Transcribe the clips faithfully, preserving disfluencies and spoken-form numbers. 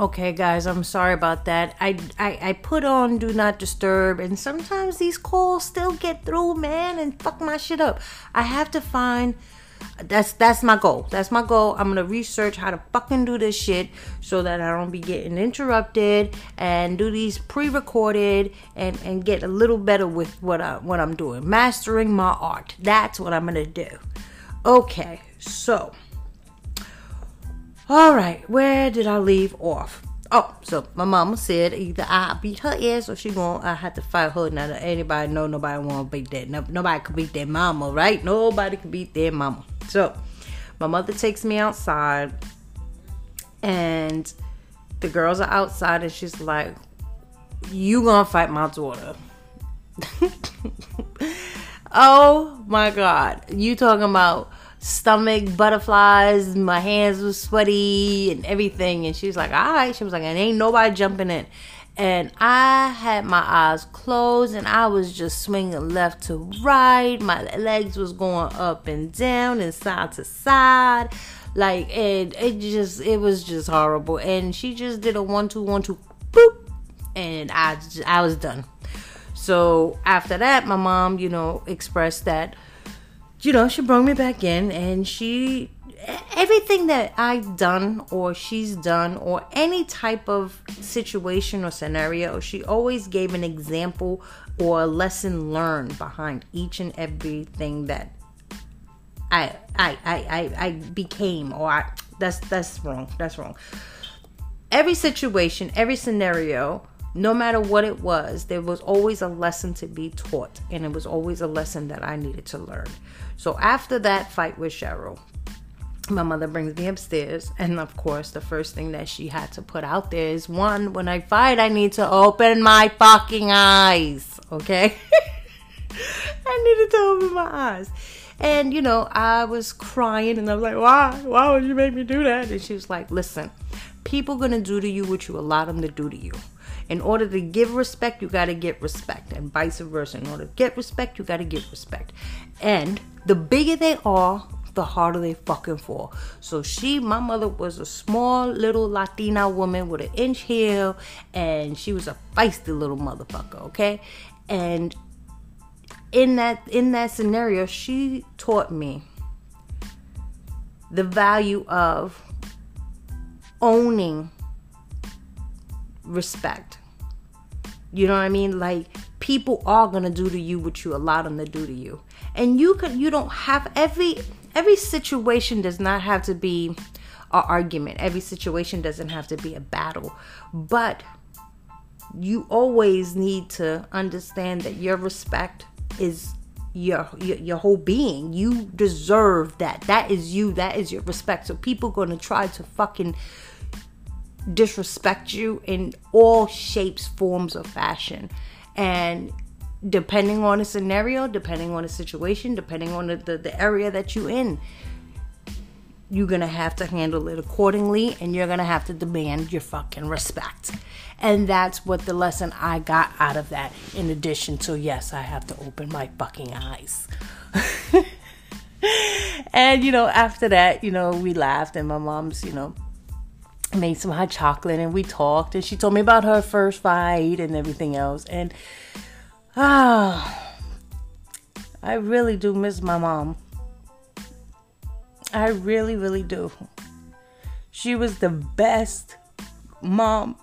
Okay guys, I'm sorry about that. I, I, I put on Do Not Disturb, and sometimes these calls still get through, man, and fuck my shit up. I have to find... That's that's my goal. That's my goal. I'm gonna research how to fucking do this shit so that I don't be getting interrupted, and do these pre-recorded and and get a little better with what I what I'm doing. Mastering my art. That's what I'm gonna do. Okay, so all right, where did I leave off? Oh, so my mama said either I beat her ass or she gon' I had to fight her. Now that anybody know, nobody wanna beat that. No, nobody could beat their mama, right? Nobody could beat their mama. So my mother takes me outside, and the girls are outside, and she's like, "You gonna fight my daughter?" Oh my God, you talking about stomach butterflies, my hands were sweaty and everything. And she was like, all right. She was like, and ain't nobody jumping in. And I had my eyes closed, and I was just swinging left to right. My legs was going up and down and side to side. Like, it, it just, it was just horrible. And she just did a one, two, one, two, boop. And I, just, I was done. So after that, my mom, you know, expressed that, you know, she brought me back in, and she, everything that I've done or she's done or any type of situation or scenario, she always gave an example or a lesson learned behind each and everything that I I I I, I became or I, that's that's wrong. That's wrong. Every situation, every scenario, no matter what it was, there was always a lesson to be taught, and it was always a lesson that I needed to learn. So after that fight with Cheryl, my mother brings me upstairs, and of course, the first thing that she had to put out there is, one, when I fight, I need to open my fucking eyes, okay? I needed to open my eyes. And, you know, I was crying, and I was like, why? Why would you make me do that? And she was like, listen, people gonna do to you what you allow them to do to you. In order to give respect, you got to get respect, and vice versa. In order to get respect, you got to give respect. And the bigger they are, the harder they fucking fall. So she, my mother, was a small little Latina woman with an inch heel, and she was a feisty little motherfucker, okay? And in that in that scenario, she taught me the value of owning respect. You know what I mean? Like, people are gonna do to you what you allow them to do to you, and you could you don't have every every situation does not have to be an argument. Every situation doesn't have to be a battle, but you always need to understand that your respect is your your, your whole being. You deserve that. That is you. That is your respect. So people gonna try to fucking disrespect you in all shapes, forms, or fashion, and depending on the scenario, depending on the situation, depending on the, the, the area that you're in, you're gonna have to handle it accordingly, and you're gonna have to demand your fucking respect. And that's what the lesson I got out of that, in addition to, yes, I have to open my fucking eyes. And you know, after that, you know, we laughed, and my mom's, you know, made some hot chocolate, and we talked, and she told me about her first fight and everything else. And ah, oh, I really do miss my mom. I really, really do. She was the best mom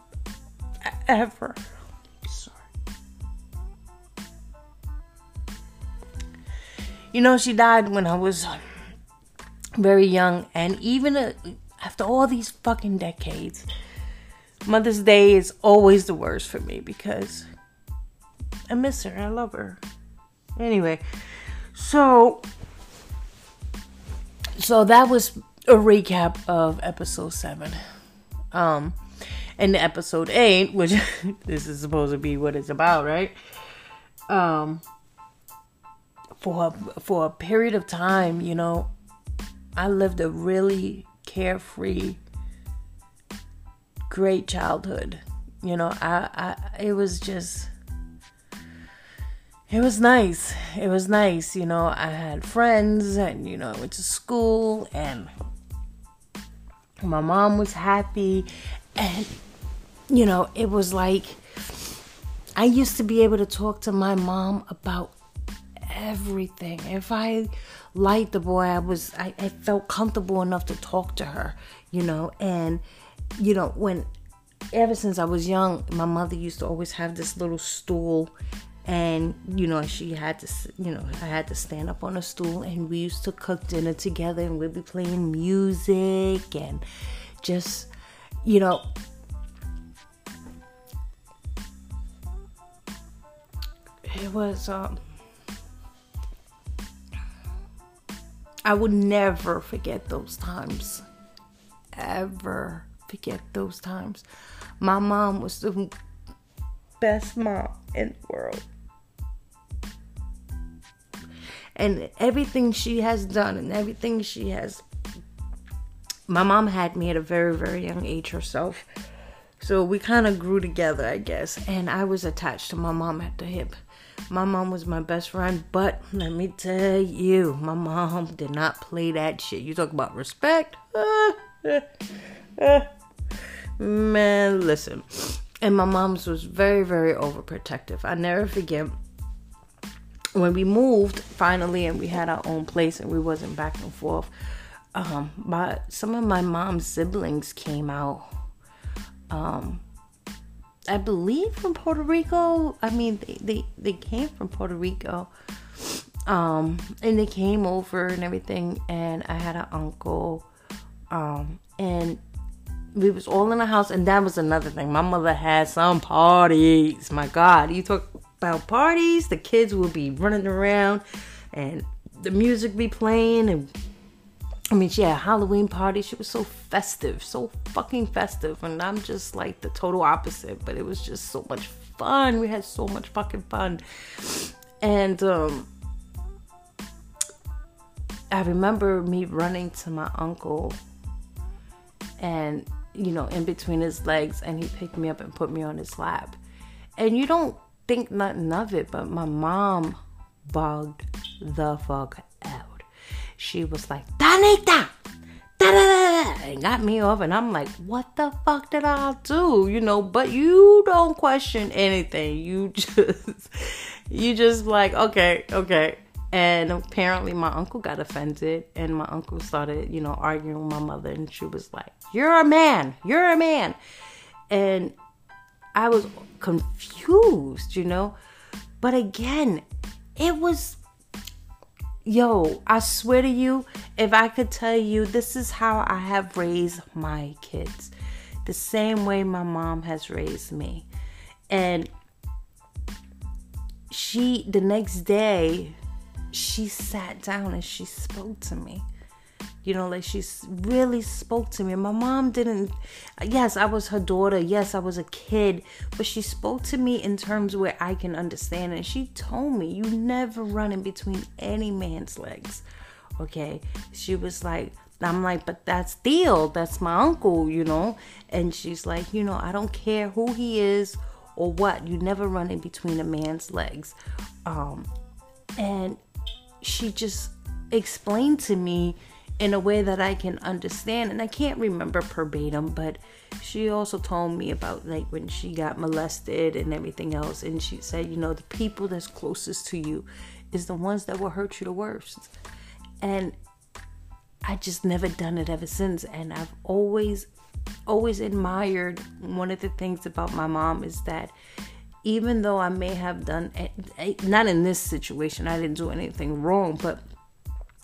ever. Sorry. You know, she died when I was very young, and even a after all these fucking decades, Mother's Day is always the worst for me because I miss her. I love her. Anyway, so so that was a recap of episode seven. Um, and episode eight, which this is supposed to be what it's about, right? Um, for for a period of time, you know, I lived a really carefree, great childhood. You know, I, I, it was just, it was nice. It was nice. You know, I had friends, and, you know, I went to school, and my mom was happy, and you know, it was like I used to be able to talk to my mom about everything. If I liked the boy, I was I, I felt comfortable enough to talk to her, you know. And you know, when ever since I was young, my mother used to always have this little stool, and you know, she had to, you know, I had to stand up on a stool, and we used to cook dinner together, and we'd be playing music and just, you know, it was um I would never forget those times. Ever forget those times. My mom was the best mom in the world. And everything she has done and everything she has... My mom had me at a very, very young age herself. So we kind of grew together, I guess. And I was attached to my mom at the hip. My mom was my best friend, but let me tell you, my mom did not play that shit. You talk about respect. Man, listen. And my mom's was very, very overprotective. I never forget when we moved finally and we had our own place and we wasn't back and forth. Um, my, some of my mom's siblings came out. Um... I believe from Puerto Rico. I mean, they, they, they came from Puerto Rico. Um, and they came over and everything. And I had an uncle. Um, and we was all in the house. And that was another thing. My mother had some parties. My God. You talk about parties. The kids will be running around. And the music be playing. And I mean, she had a Halloween party. She was so festive, so fucking festive. And I'm just like the total opposite, but it was just so much fun. We had so much fucking fun. And um, I remember me running to my uncle and, you know, in between his legs, and he picked me up and put me on his lap. And you don't think nothing of it, but my mom bugged the fuck out. She was like, Danita, da-da-da-da, and got me off. And I'm like, what the fuck did I do? You know, but you don't question anything. You just, you just like, okay, okay. And apparently my uncle got offended. And my uncle started, you know, arguing with my mother. And she was like, you're a man. You're a man. And I was confused, you know. But again, it was... Yo, I swear to you, if I could tell you, this is how I have raised my kids. The same way my mom has raised me. And she, the next day, she sat down and she spoke to me. You know, like she really spoke to me. My mom didn't, yes, I was her daughter. Yes, I was a kid. But she spoke to me in terms where I can understand. And she told me, you never run in between any man's legs. Okay. She was like, I'm like, but that's Theo. That's my uncle, you know. And she's like, you know, I don't care who he is or what. You never run in between a man's legs. Um, and she just explained to me in a way that I can understand. And I can't remember verbatim, but she also told me about like when she got molested and everything else. And she said, you know, the people that's closest to you is the ones that will hurt you the worst. And I just never done it ever since. And I've always, always admired, one of the things about my mom is that even though I may have done, not in this situation, I didn't do anything wrong, but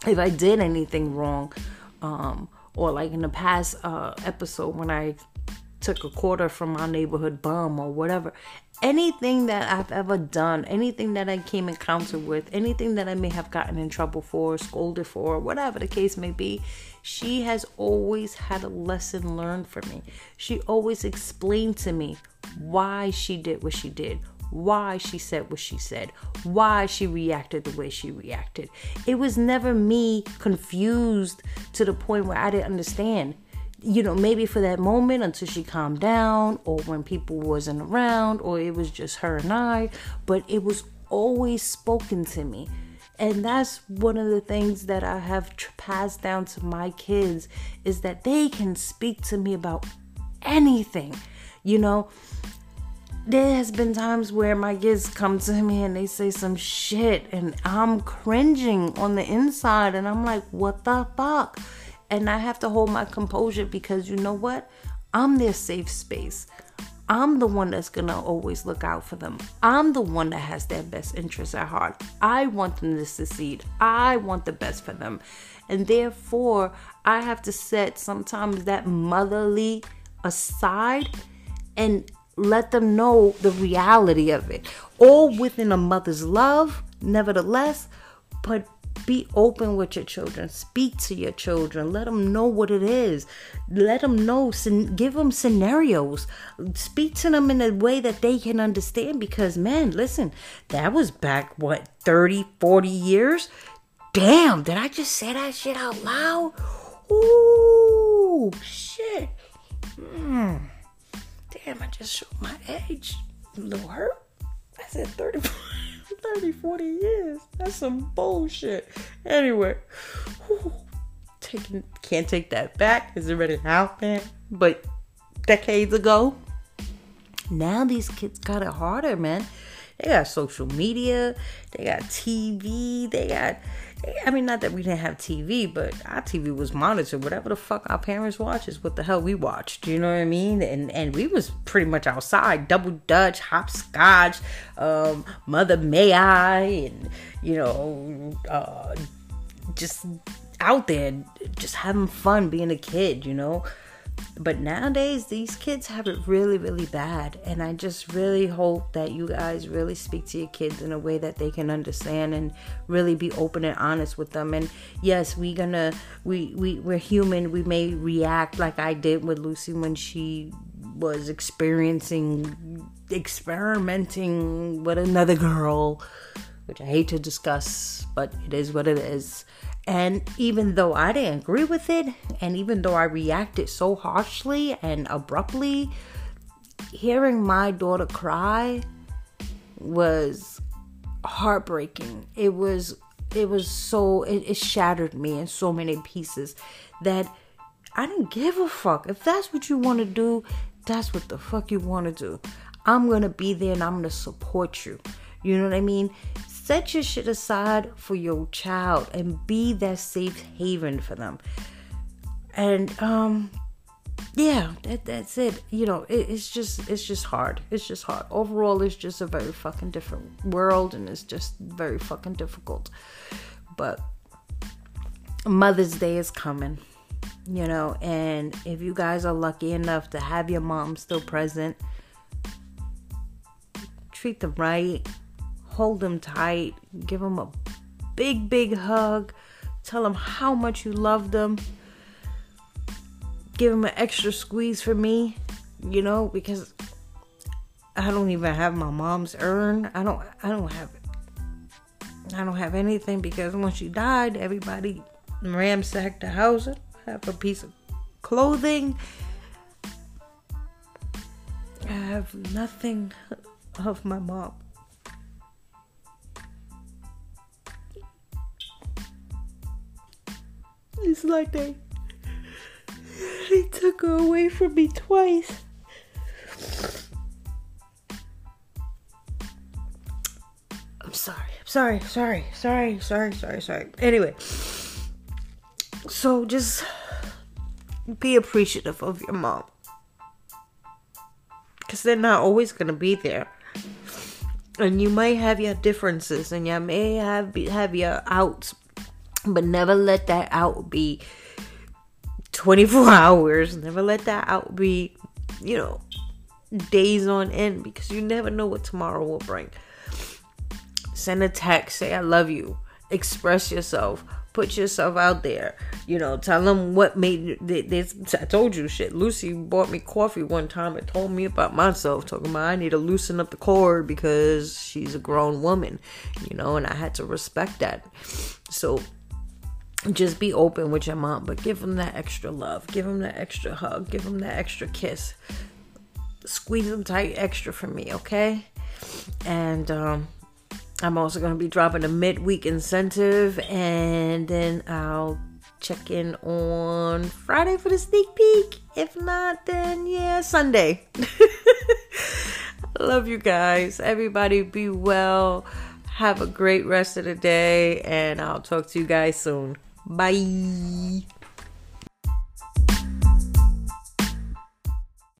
if I did anything wrong, um, or like in the past uh, episode when I took a quarter from my neighborhood bum or whatever, anything that I've ever done, anything that I came in encounter with, anything that I may have gotten in trouble for, scolded for, whatever the case may be, she has always had a lesson learned from me. She always explained to me why she did what she did, why she said what she said, why she reacted the way she reacted. It was never me confused to the point where I didn't understand. You know, maybe for that moment until she calmed down or when people wasn't around or it was just her and I, but it was always spoken to me. And that's one of the things that I have tr- passed down to my kids is that they can speak to me about anything. You know, there has been times where my kids come to me and they say some shit and I'm cringing on the inside and I'm like, what the fuck? And I have to hold my composure because you know what? I'm their safe space. I'm the one that's going to always look out for them. I'm the one that has their best interests at heart. I want them to succeed. I want the best for them. And therefore, I have to set sometimes that motherly aside and let them know the reality of it. All within a mother's love, nevertheless, but be open with your children. Speak to your children. Let them know what it is. Let them know. Give them scenarios. Speak to them in a way that they can understand because, man, listen, that was back, what, thirty, forty years? Damn, did I just say that shit out loud? Ooh, shit. Mm. Damn, I just showed my age. A little hurt. I said thirty, forty years. That's some bullshit. Anyway, whew, taking, can't take that back. It's already happened. But decades ago, now these kids got it harder, man. They got social media. They got T V. They got, they, I mean, not that we didn't have T V, but our T V was monitored. Whatever the fuck our parents watch is what the hell we watched. You know what I mean? And and we was pretty much outside. Double Dutch, hopscotch, um, Mother May I, and, you know, uh, just out there, just having fun being a kid, you know? But nowadays, these kids have it really, really bad. And I just really hope that you guys really speak to your kids in a way that they can understand and really be open and honest with them. And yes, we gonna, we, we, we're human. We may react like I did with Lucy when she was experiencing, experimenting with another girl, which I hate to discuss, but it is what it is. And even though I didn't agree with it, and even though I reacted so harshly and abruptly, hearing my daughter cry was heartbreaking. It was, it was so, it, it shattered me in so many pieces that I didn't give a fuck. If that's what you want to do, that's what the fuck you want to do. I'm going to be there and I'm going to support you. You know what I mean? Set your shit aside for your child and be that safe haven for them. And, um, yeah, that, that's it. You know, it, it's just, it's just hard. It's just hard. Overall, it's just a very fucking different world and it's just very fucking difficult. But Mother's Day is coming, you know, and if you guys are lucky enough to have your mom still present, treat them right. Hold them tight. Give them a big, big hug. Tell them how much you love them. Give them an extra squeeze for me, you know, because I don't even have my mom's urn. I don't, I don't have it. I don't have anything because when she died, everybody ransacked the house. I have a piece of clothing. I have nothing of my mom. It's like they, they took her away from me twice. I'm sorry. I'm sorry. Sorry. Sorry. Sorry. Sorry. Sorry. Anyway. So just be appreciative of your mom. Because they're not always going to be there. And you might have your differences. And you may have, have your outs. But never let that out be twenty-four hours. Never let that out be, you know, days on end. Because you never know what tomorrow will bring. Send a text. Say, I love you. Express yourself. Put yourself out there. You know, tell them what made this. I told you shit. Lucy bought me coffee one time and told me about myself. Talking about I need to loosen up the cord because she's a grown woman. You know, and I had to respect that. So just be open with your mom, but give them that extra love. Give them that extra hug. Give them that extra kiss. Squeeze them tight extra for me, okay? And um, I'm also going to be dropping a midweek incentive. And then I'll check in on Friday for the sneak peek. If not, then yeah, Sunday. I love you guys. Everybody be well. Have a great rest of the day, and I'll talk to you guys soon. Bye.